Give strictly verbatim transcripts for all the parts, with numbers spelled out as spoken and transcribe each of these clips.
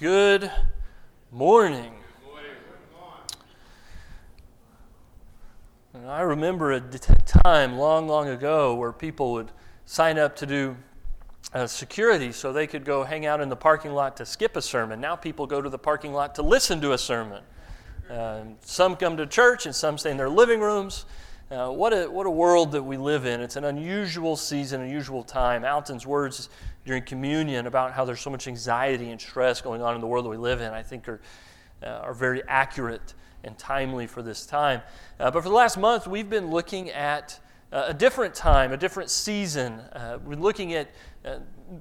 Good morning. Good morning. And I remember a time long, long ago where people would sign up to do uh, security so they could go hang out in the parking lot to skip a sermon. Now people go to the parking lot to listen to a sermon. Uh, some come to church and some stay in their living rooms. Uh, what a what a world that we live in. It's an unusual season, unusual time. Alton's words during communion about how there's so much anxiety and stress going on in the world that we live in, I think are uh, are very accurate and timely for this time. Uh, but for the last month, we've been looking at uh, a different time, a different season. Uh, we're looking at uh,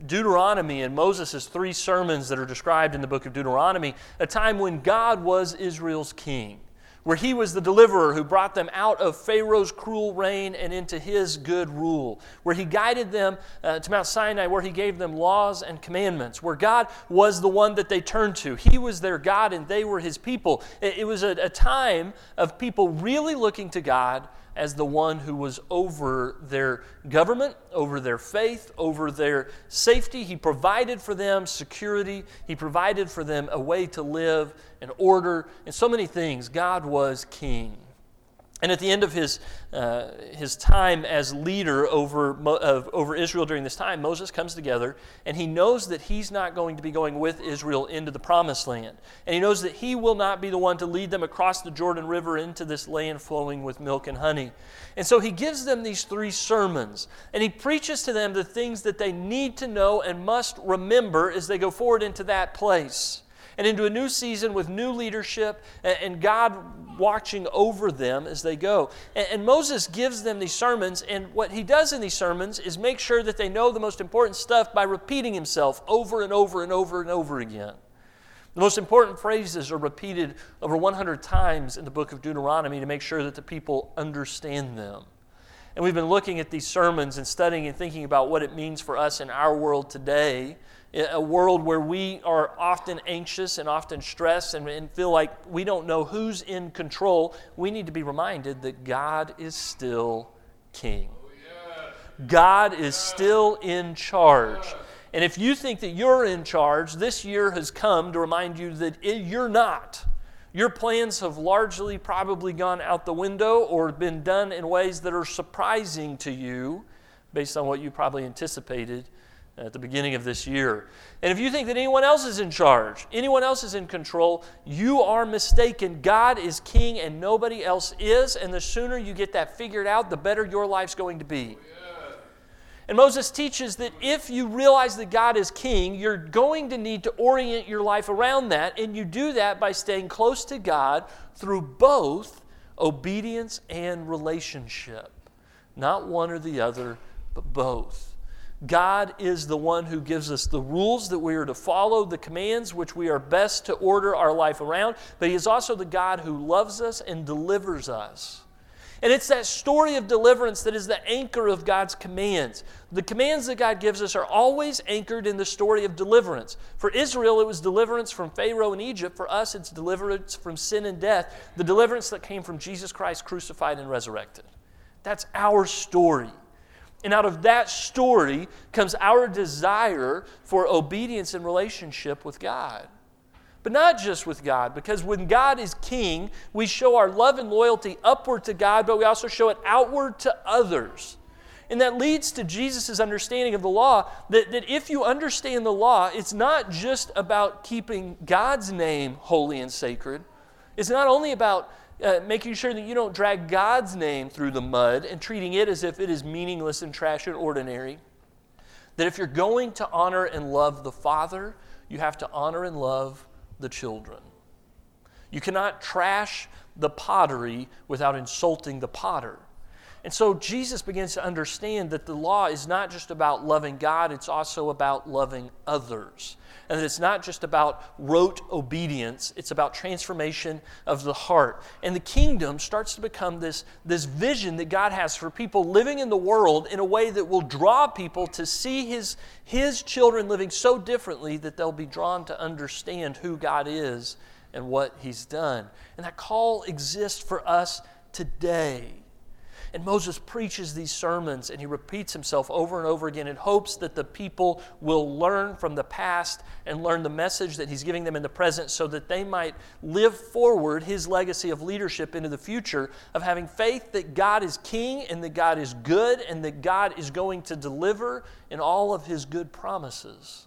Deuteronomy and Moses' three sermons that are described in the book of Deuteronomy, a time when God was Israel's king, where he was the deliverer who brought them out of Pharaoh's cruel reign and into his good rule, where he guided them uh, to Mount Sinai, where he gave them laws and commandments, where God was the one that they turned to. He was their God and they were his people. It, it was a, a time of people really looking to God as the one who was over their government, over their faith, over their safety. He provided for them security. He provided for them a way to live and order and so many things. God was king. And at the end of his uh, his time as leader over, uh, over Israel during this time, Moses comes together and he knows that he's not going to be going with Israel into the promised land. And he knows that he will not be the one to lead them across the Jordan River into this land flowing with milk and honey. And so he gives them these three sermons and he preaches to them the things that they need to know and must remember as they go forward into that place and into a new season with new leadership and God watching over them as they go. And Moses gives them these sermons, and what he does in these sermons is make sure that they know the most important stuff by repeating himself over and over and over and over again. The most important phrases are repeated over one hundred times in the book of Deuteronomy to make sure that the people understand them. And we've been looking at these sermons and studying and thinking about what it means for us in our world today, a world where we are often anxious and often stressed and, and feel like we don't know who's in control. We need to be reminded that God is still king. God is still in charge. And if you think that you're in charge, this year has come to remind you that it, you're not. Your plans have largely probably gone out the window or been done in ways that are surprising to you based on what you probably anticipated at the beginning of this year. And if you think that anyone else is in charge, anyone else is in control, you are mistaken. God is king and nobody else is, and the sooner you get that figured out, the better your life's going to be. And Moses teaches that if you realize that God is king, you're going to need to orient your life around that, and you do that by staying close to God through both obedience and relationship. Not one or the other, but both. God is the one who gives us the rules that we are to follow, the commands which we are best to order our life around, but He is also the God who loves us and delivers us. And it's that story of deliverance that is the anchor of God's commands. The commands that God gives us are always anchored in the story of deliverance. For Israel, it was deliverance from Pharaoh in Egypt. For us, it's deliverance from sin and death, the deliverance that came from Jesus Christ crucified and resurrected. That's our story. And out of that story comes our desire for obedience and relationship with God. But not just with God, because when God is king, we show our love and loyalty upward to God, but we also show it outward to others. And that leads to Jesus' understanding of the law, that, that if you understand the law, it's not just about keeping God's name holy and sacred. It's not only about uh, making sure that you don't drag God's name through the mud and treating it as if it is meaningless and trash and ordinary. That if you're going to honor and love the Father, you have to honor and love the children. You cannot trash the pottery without insulting the potter. And so Jesus begins to understand that the law is not just about loving God, it's also about loving others. And that it's not just about rote obedience, it's about transformation of the heart. And the kingdom starts to become this, this vision that God has for people living in the world in a way that will draw people to see His, His children living so differently that they'll be drawn to understand who God is and what He's done. And that call exists for us today. And Moses preaches these sermons, and he repeats himself over and over again in hopes that the people will learn from the past and learn the message that he's giving them in the present so that they might live forward his legacy of leadership into the future of having faith that God is king and that God is good and that God is going to deliver in all of his good promises.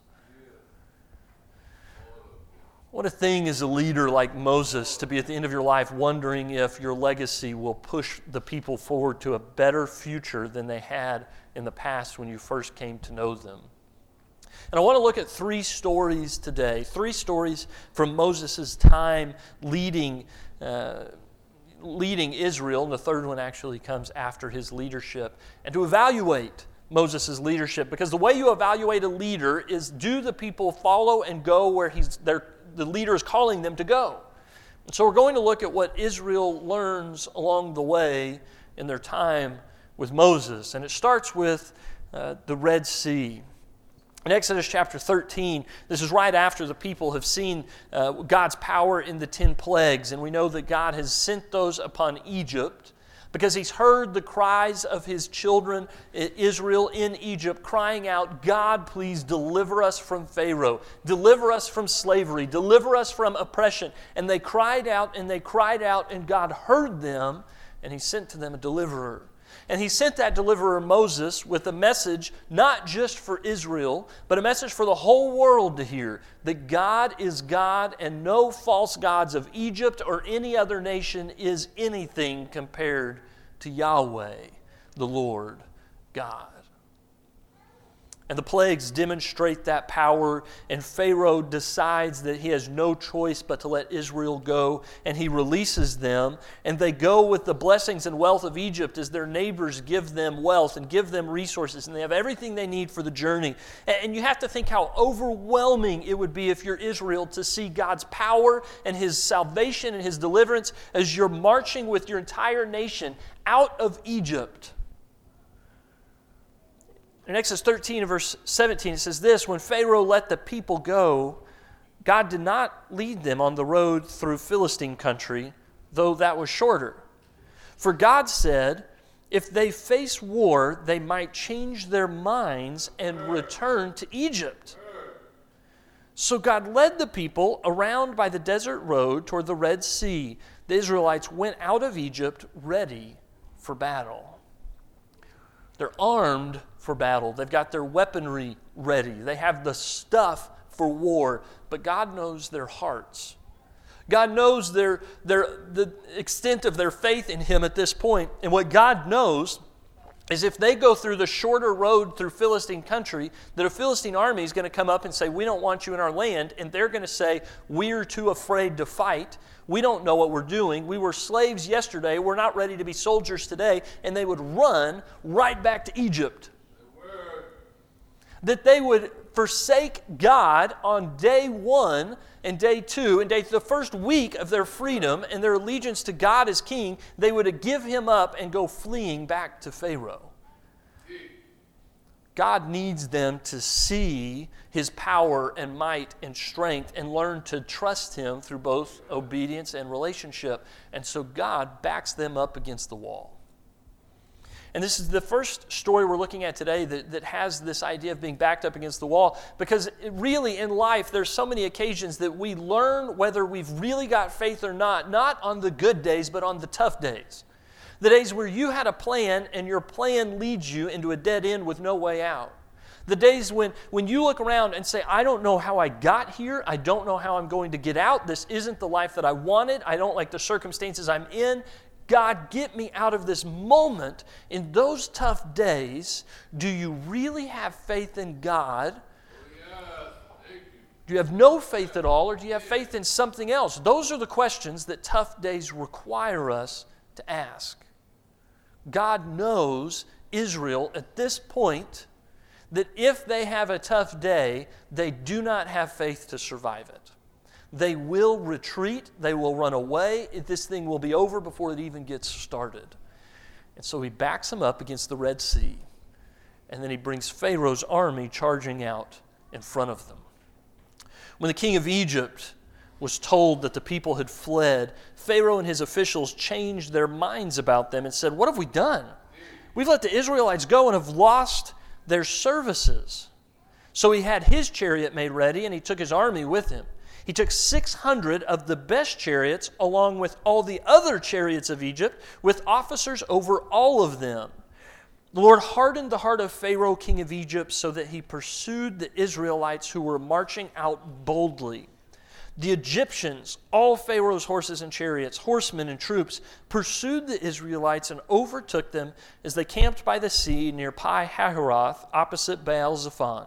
What a thing is a leader like Moses to be at the end of your life wondering if your legacy will push the people forward to a better future than they had in the past when you first came to know them. And I want to look at three stories today, three stories from Moses' time leading uh, leading Israel, and the third one actually comes after his leadership, and to evaluate Moses' leadership, because the way you evaluate a leader is, do the people follow and go where he's they're the leader is calling them to go? And so we're going to look at what Israel learns along the way in their time with Moses. And it starts with uh, the Red Sea. In Exodus chapter thirteen, this is right after the people have seen uh, God's power in the ten plagues. And we know that God has sent those upon Egypt because he's heard the cries of his children, Israel in Egypt, crying out, God, please deliver us from Pharaoh. Deliver us from slavery. Deliver us from oppression. And they cried out and they cried out and God heard them and he sent to them a deliverer. And he sent that deliverer Moses with a message not just for Israel, but a message for the whole world to hear, that God is God and no false gods of Egypt or any other nation is anything compared to Yahweh, the Lord God. And the plagues demonstrate that power, and Pharaoh decides that he has no choice but to let Israel go, and he releases them, and they go with the blessings and wealth of Egypt as their neighbors give them wealth and give them resources, and they have everything they need for the journey. And you have to think how overwhelming it would be if you're Israel to see God's power and his salvation and his deliverance as you're marching with your entire nation out of Egypt. In Exodus thirteen, verse seventeen, it says this, when Pharaoh let the people go, God did not lead them on the road through Philistine country, though that was shorter. For God said, if they face war, they might change their minds and return to Egypt. So God led the people around by the desert road toward the Red Sea. The Israelites went out of Egypt ready for battle. They're armed for battle. They've got their weaponry ready. They have the stuff for war. But God knows their hearts. God knows their, their the extent of their faith in Him at this point. And what God knows is if they go through the shorter road through Philistine country, that a Philistine army is going to come up and say, we don't want you in our land. And they're going to say, we're too afraid to fight. We don't know what we're doing. We were slaves yesterday. We're not ready to be soldiers today. And they would run right back to Egypt. That they would forsake God on day one and day two and day the first week of their freedom and their allegiance to God as king, they would give him up and go fleeing back to Pharaoh. God needs them to see his power and might and strength and learn to trust him through both obedience and relationship. And so God backs them up against the wall. And this is the first story we're looking at today that, that has this idea of being backed up against the wall, because really in life there's so many occasions that we learn whether we've really got faith or not, not on the good days but on the tough days. The days where you had a plan and your plan leads you into a dead end with no way out. The days when, when you look around and say, I don't know how I got here. I don't know how I'm going to get out. This isn't the life that I wanted. I don't like the circumstances I'm in. God, get me out of this moment. In those tough days, do you really have faith in God? Do you have no faith at all, or do you have faith in something else? Those are the questions that tough days require us to ask. God knows Israel at this point that if they have a tough day, they do not have faith to survive it. They will retreat. They will run away. This thing will be over before it even gets started. And so he backs them up against the Red Sea. And then he brings Pharaoh's army charging out in front of them. When the king of Egypt was told that the people had fled, Pharaoh and his officials changed their minds about them and said, what have we done? We've let the Israelites go and have lost their services. So he had his chariot made ready, and he took his army with him. He took six hundred of the best chariots, along with all the other chariots of Egypt, with officers over all of them. The Lord hardened the heart of Pharaoh, king of Egypt, so that he pursued the Israelites who were marching out boldly. The Egyptians, all Pharaoh's horses and chariots, horsemen and troops, pursued the Israelites and overtook them as they camped by the sea near Pi-Hahiroth, opposite Baal-Zephon.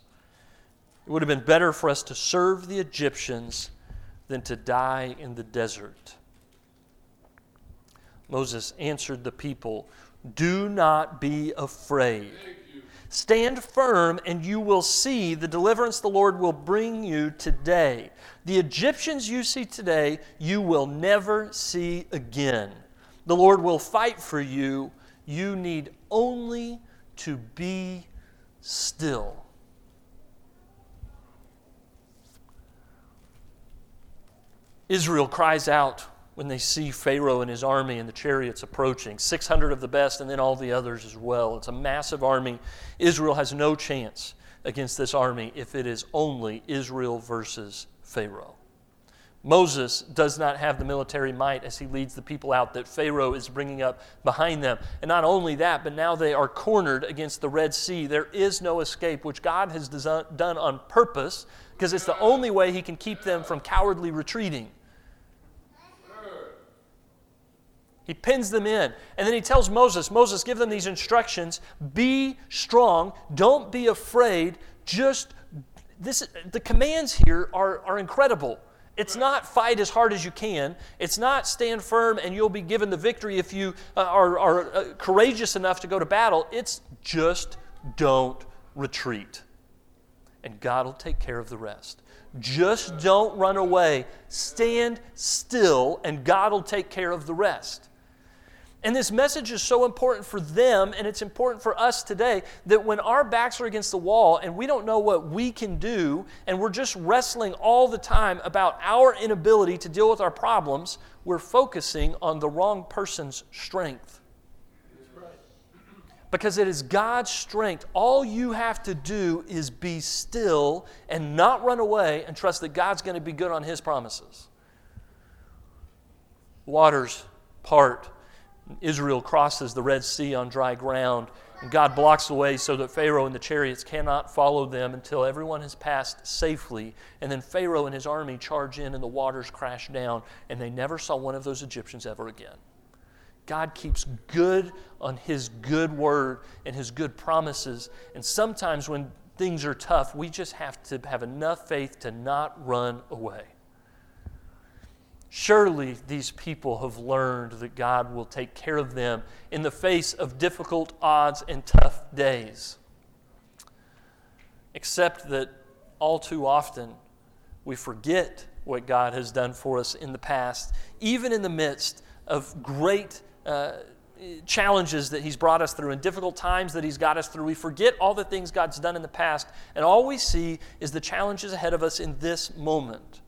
It would have been better for us to serve the Egyptians than to die in the desert." Moses answered the people, "Do not be afraid. Stand firm, and you will see the deliverance the Lord will bring you today. The Egyptians you see today, you will never see again. The Lord will fight for you. You need only to be still." Israel cries out when they see Pharaoh and his army and the chariots approaching. six hundred of the best, and then all the others as well. It's a massive army. Israel has no chance against this army if it is only Israel versus Pharaoh. Moses does not have the military might as he leads the people out that Pharaoh is bringing up behind them. And not only that, but now they are cornered against the Red Sea. There is no escape, which God has done on purpose, because it's the only way he can keep them from cowardly retreating. He pins them in, and then he tells Moses, Moses, give them these instructions. Be strong. Don't be afraid. Just, this, the commands here are, are incredible. It's not fight as hard as you can. It's not stand firm and you'll be given the victory if you uh, are, are uh, courageous enough to go to battle. It's just don't retreat, and God will take care of the rest. Just don't run away. Stand still, and God will take care of the rest. And this message is so important for them, and it's important for us today, that when our backs are against the wall and we don't know what we can do, and we're just wrestling all the time about our inability to deal with our problems, we're focusing on the wrong person's strength. Because it is God's strength. All you have to do is be still and not run away, and trust that God's going to be good on His promises. Waters part. Israel crosses the Red Sea on dry ground, and God blocks the way so that Pharaoh and the chariots cannot follow them until everyone has passed safely. And then Pharaoh and his army charge in, and the waters crash down, and they never saw one of those Egyptians ever again. God keeps good on His good word and His good promises. And sometimes when things are tough, we just have to have enough faith to not run away. Surely these people have learned that God will take care of them in the face of difficult odds and tough days. Except that all too often we forget what God has done for us in the past, even in the midst of great uh, challenges that He's brought us through and difficult times that He's got us through. We forget all the things God's done in the past, and all we see is the challenges ahead of us in this moment.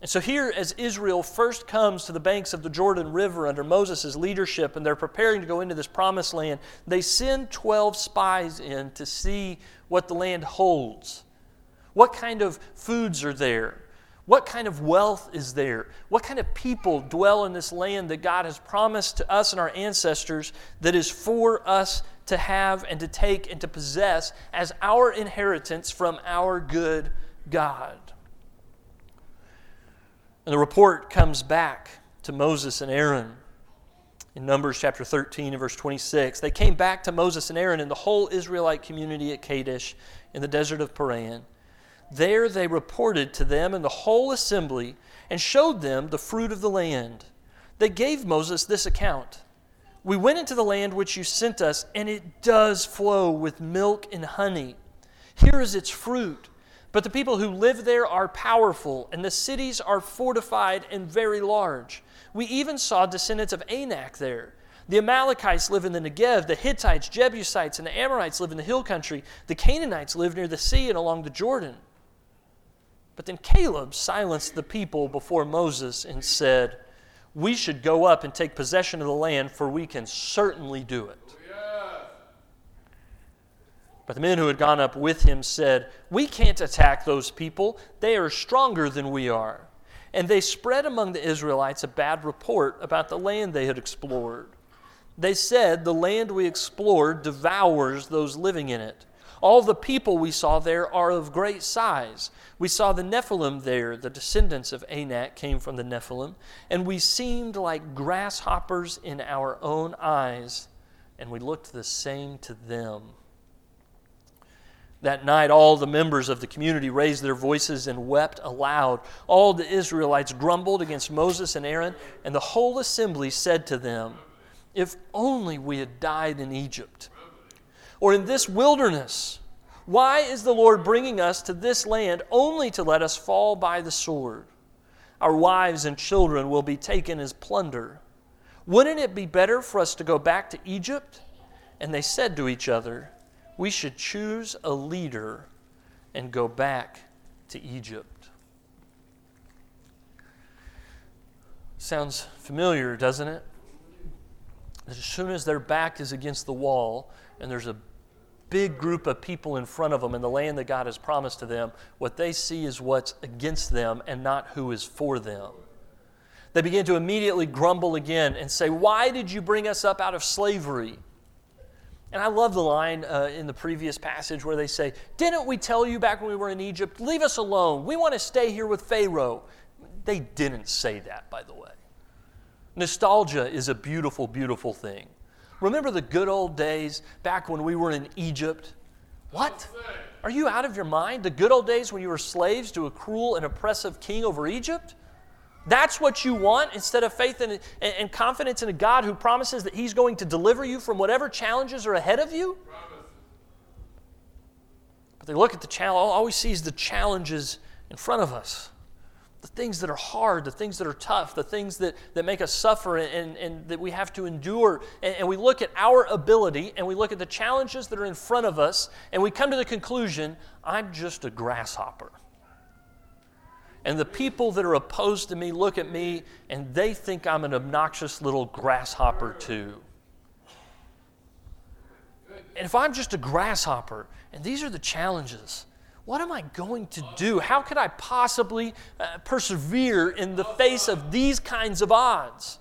And so here, as Israel first comes to the banks of the Jordan River under Moses' leadership, and they're preparing to go into this promised land, they send twelve spies in to see what the land holds. What kind of foods are there? What kind of wealth is there? What kind of people dwell in this land that God has promised to us and our ancestors, that is for us to have and to take and to possess as our inheritance from our good God? And the report comes back to Moses and Aaron in Numbers chapter thirteen and verse twenty-six. They came back to Moses and Aaron and the whole Israelite community at Kadesh in the desert of Paran. There they reported to them and the whole assembly, and showed them the fruit of the land. They gave Moses this account. We went into the land which you sent us, and it does flow with milk and honey. Here is its fruit. But the people who live there are powerful, and the cities are fortified and very large. We even saw descendants of Anak there. The Amalekites live in the Negev, the Hittites, Jebusites, and the Amorites live in the hill country. The Canaanites live near the sea and along the Jordan. But then Caleb silenced the people before Moses and said, "We should go up and take possession of the land, for we can certainly do it." But the men who had gone up with him said, "We can't attack those people. They are stronger than we are." And they spread among the Israelites a bad report about the land they had explored. They said, "The land we explored devours those living in it. All the people we saw there are of great size. We saw the Nephilim there. The descendants of Anak came from the Nephilim. And we seemed like grasshoppers in our own eyes, and we looked the same to them." That night, all the members of the community raised their voices and wept aloud. All the Israelites grumbled against Moses and Aaron, and the whole assembly said to them, "If only we had died in Egypt, or in this wilderness. Why is the Lord bringing us to this land only to let us fall by the sword? Our wives and children will be taken as plunder. Wouldn't it be better for us to go back to Egypt?" And they said to each other, "We should choose a leader and go back to Egypt." Sounds familiar, doesn't it? As soon as their back is against the wall and there's a big group of people in front of them in the land that God has promised to them, what they see is what's against them and not who is for them. They begin to immediately grumble again and say, "Why did you bring us up out of slavery?" And I love the line uh, in the previous passage where they say, "Didn't we tell you back when we were in Egypt, leave us alone. We want to stay here with Pharaoh." They didn't say that, by the way. Nostalgia is a beautiful, beautiful thing. Remember the good old days back when we were in Egypt? What? Are you out of your mind? The good old days when you were slaves to a cruel and oppressive king over Egypt? That's what you want instead of faith and, and confidence in a God who promises that He's going to deliver you from whatever challenges are ahead of you? But they look at the challenge, always sees the challenges in front of us. The things that are hard, the things that are tough, the things that, that make us suffer and, and that we have to endure. And, and we look at our ability and we look at the challenges that are in front of us and we come to the conclusion, "I'm just a grasshopper. And the people that are opposed to me look at me and they think I'm an obnoxious little grasshopper too. And if I'm just a grasshopper and these are the challenges, what am I going to do? How could I possibly uh, persevere in the face of these kinds of odds?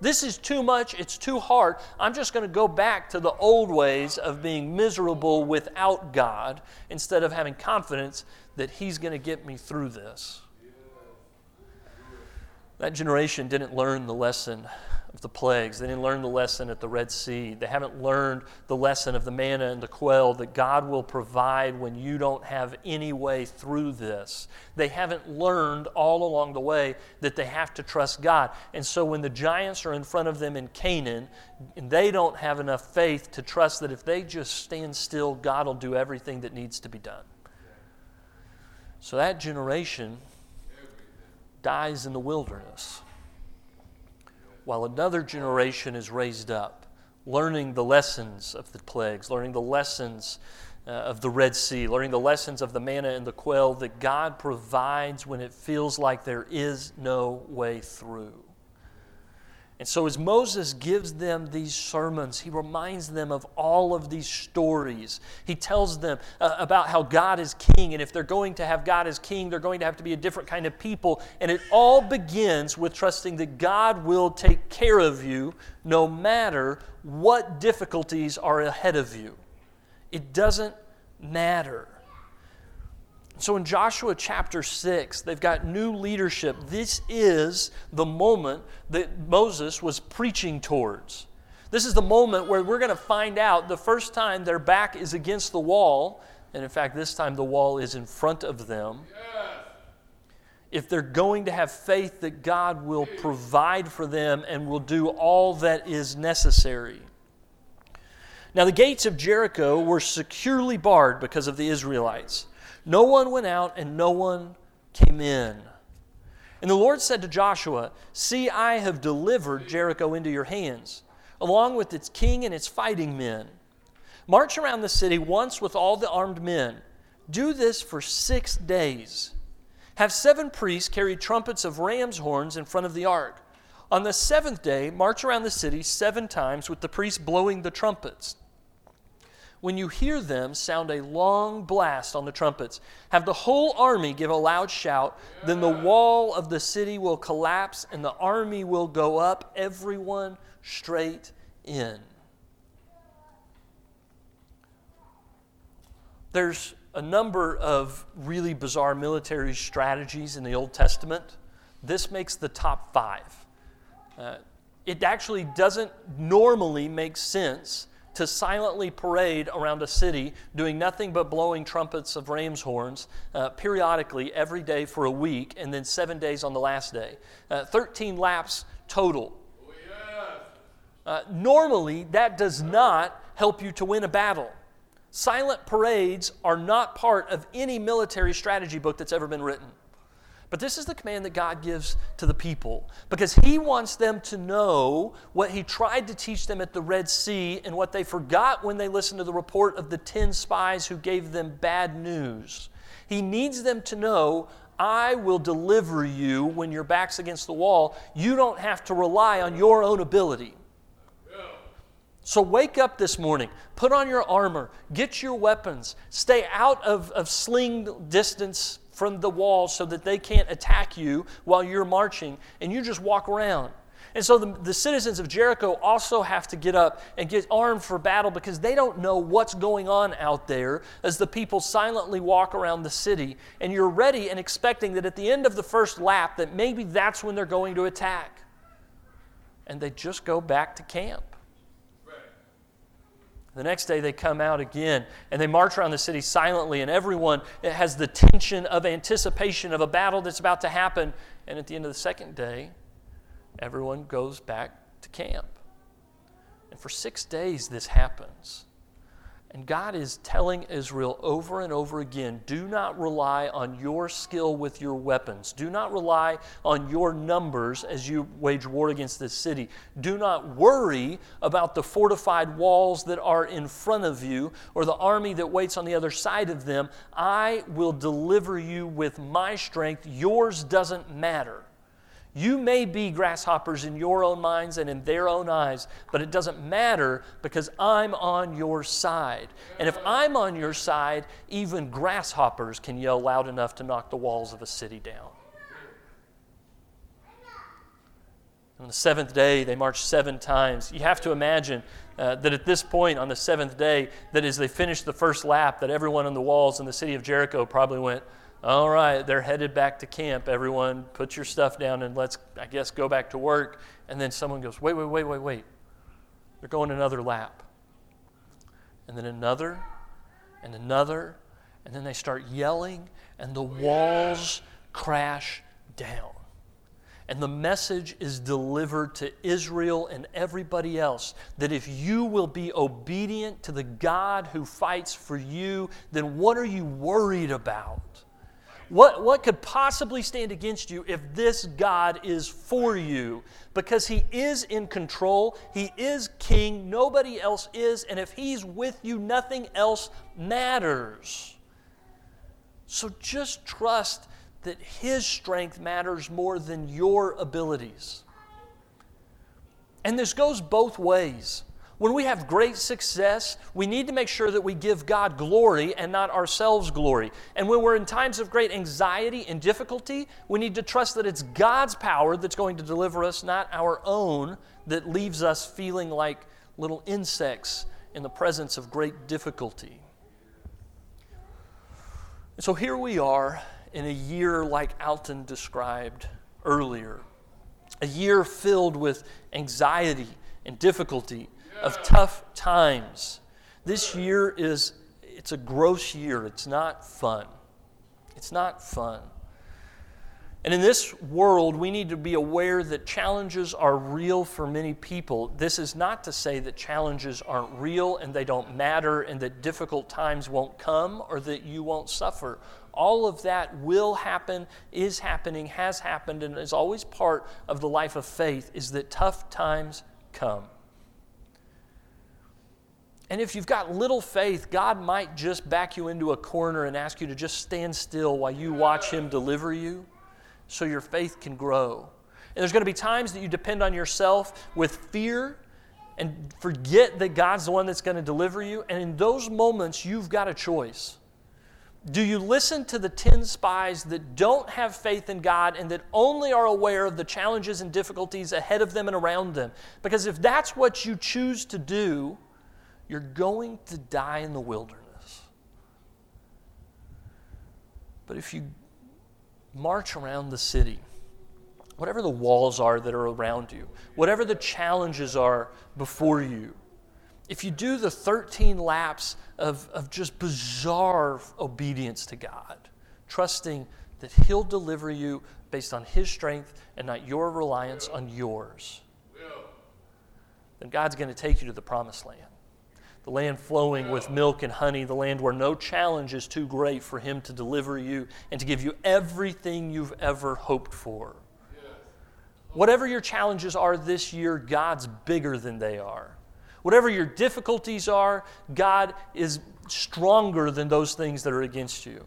This is too much. It's too hard. I'm just going to go back to the old ways of being miserable without God instead of having confidence that He's going to get me through this." That generation didn't learn the lesson of the plagues. They didn't learn the lesson at the Red Sea. They haven't learned the lesson of the manna and the quail that God will provide when you don't have any way through this. They haven't learned all along the way that they have to trust God. And so when the giants are in front of them in Canaan, they don't have enough faith to trust that if they just stand still, God will do everything that needs to be done. So that generation dies in the wilderness, while another generation is raised up, learning the lessons of the plagues, learning the lessons uh, of the Red Sea, learning the lessons of the manna and the quail that God provides when it feels like there is no way through. And so as Moses gives them these sermons, he reminds them of all of these stories. He tells them uh, about how God is king, and if they're going to have God as king, they're going to have to be a different kind of people. And it all begins with trusting that God will take care of you no matter what difficulties are ahead of you. It doesn't matter. So in Joshua chapter six, they've got new leadership. This is the moment that Moses was preaching towards. This is the moment where we're going to find out the first time their back is against the wall, and in fact, this time the wall is in front of them. Yes. if they're going to have faith that God will provide for them and will do all that is necessary. Now the gates of Jericho were securely barred because of the Israelites. No one went out and no one came in. And the Lord said to Joshua, "See, I have delivered Jericho into your hands, along with its king and its fighting men. March around the city once with all the armed men. Do this for six days. Have seven priests carry trumpets of ram's horns in front of the ark. On the seventh day, march around the city seven times with the priests blowing the trumpets. When you hear them, sound a long blast on the trumpets. Have the whole army give a loud shout. Then the wall of the city will collapse and the army will go up, everyone straight in." There's a number of really bizarre military strategies in the Old Testament. This makes the top five. Uh, it actually doesn't normally make sense to silently parade around a city doing nothing but blowing trumpets of ram's horns uh, periodically every day for a week and then seven days on the last day. Uh, thirteen laps total. Oh, yeah. uh, normally, that does not help you to win a battle. Silent parades are not part of any military strategy book that's ever been written. But this is the command that God gives to the people because He wants them to know what He tried to teach them at the Red Sea and what they forgot when they listened to the report of the ten spies who gave them bad news. He needs them to know, I will deliver you when your back's against the wall. You don't have to rely on your own ability. So wake up this morning, put on your armor, get your weapons, stay out of, of sling distance from the wall so that they can't attack you while you're marching, and you just walk around. And so the, the citizens of Jericho also have to get up and get armed for battle because they don't know what's going on out there as the people silently walk around the city, and you're ready and expecting that at the end of the first lap that maybe that's when they're going to attack. And they just go back to camp. The next day they come out again and they march around the city silently, and everyone has the tension of anticipation of a battle that's about to happen. And at the end of the second day, everyone goes back to camp. And for six days this happens. And God is telling Israel over and over again, do not rely on your skill with your weapons. Do not rely on your numbers as you wage war against this city. Do not worry about the fortified walls that are in front of you or the army that waits on the other side of them. I will deliver you with my strength. Yours doesn't matter. You may be grasshoppers in your own minds and in their own eyes, but it doesn't matter because I'm on your side. And if I'm on your side, even grasshoppers can yell loud enough to knock the walls of a city down. On the seventh day, they marched seven times. You have to imagine uh, that at this point on the seventh day, that as they finished the first lap, that everyone on the walls in the city of Jericho probably went, all right, they're headed back to camp. Everyone, put your stuff down and let's, I guess, go back to work. And then someone goes, wait, wait, wait, wait, wait. They're going another lap. And then another, and another, and then they start yelling, and the walls crash down. And the message is delivered to Israel and everybody else that if you will be obedient to the God who fights for you, then what are you worried about? What, what could possibly stand against you if this God is for you? Because He is in control. He is king. Nobody else is. And if He's with you, nothing else matters. So just trust that His strength matters more than your abilities. And this goes both ways. When we have great success, we need to make sure that we give God glory and not ourselves glory. And when we're in times of great anxiety and difficulty, we need to trust that it's God's power that's going to deliver us, not our own, that leaves us feeling like little insects in the presence of great difficulty. And so here we are in a year like Alton described earlier, a year filled with anxiety and difficulty, of tough times. This year is, it's a gross year. It's not fun. It's not fun. And in this world, we need to be aware that challenges are real for many people. This is not to say that challenges aren't real and they don't matter and that difficult times won't come or that you won't suffer. All of that will happen, is happening, has happened, and is always part of the life of faith, is that tough times come. And if you've got little faith, God might just back you into a corner and ask you to just stand still while you watch Him deliver you, so your faith can grow. And there's going to be times that you depend on yourself with fear and forget that God's the one that's going to deliver you. And in those moments, you've got a choice. Do you listen to the ten spies that don't have faith in God and that only are aware of the challenges and difficulties ahead of them and around them? Because if that's what you choose to do, you're going to die in the wilderness. But if you march around the city, whatever the walls are that are around you, whatever the challenges are before you, if you do the thirteen laps of, of just bizarre obedience to God, trusting that He'll deliver you based on His strength and not your reliance on yours, then God's going to take you to the promised land, the land flowing with milk and honey, the land where no challenge is too great for Him to deliver you and to give you everything you've ever hoped for. Whatever your challenges are this year, God's bigger than they are. Whatever your difficulties are, God is stronger than those things that are against you.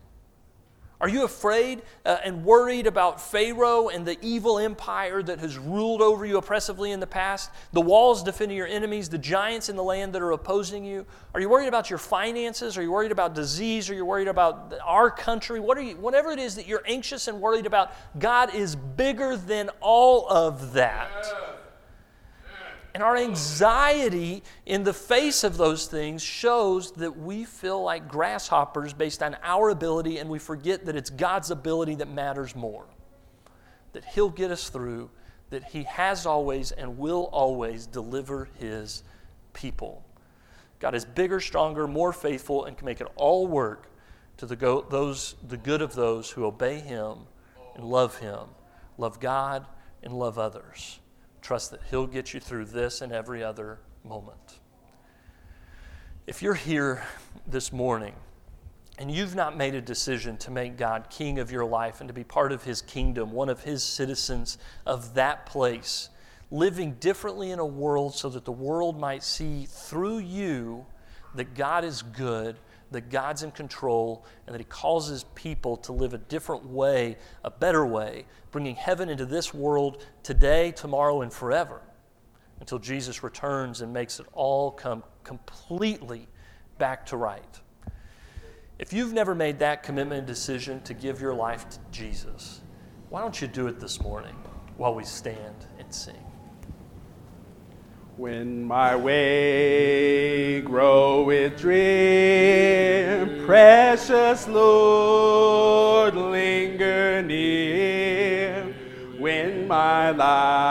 Are you afraid uh, and worried about Pharaoh and the evil empire that has ruled over you oppressively in the past? The walls defending your enemies, the giants in the land that are opposing you? Are you worried about your finances? Are you worried about disease? Are you worried about our country? What are you, whatever it is that you're anxious and worried about, God is bigger than all of that. And our anxiety in the face of those things shows that we feel like grasshoppers based on our ability, and we forget that it's God's ability that matters more, that He'll get us through, that He has always and will always deliver His people. God is bigger, stronger, more faithful, and can make it all work to the, go, those, the good of those who obey Him and love Him, love God and love others. Trust that He'll get you through this and every other moment. If you're here this morning and you've not made a decision to make God king of your life and to be part of His kingdom, one of His citizens of that place, living differently in a world so that the world might see through you that God is good, that God's in control, and that He calls His people to live a different way, a better way, bringing heaven into this world today, tomorrow, and forever, until Jesus returns and makes it all come completely back to right. If you've never made that commitment and decision to give your life to Jesus, why don't you do it this morning while we stand and sing? When my way groweth drear, precious Lord, linger near. When my life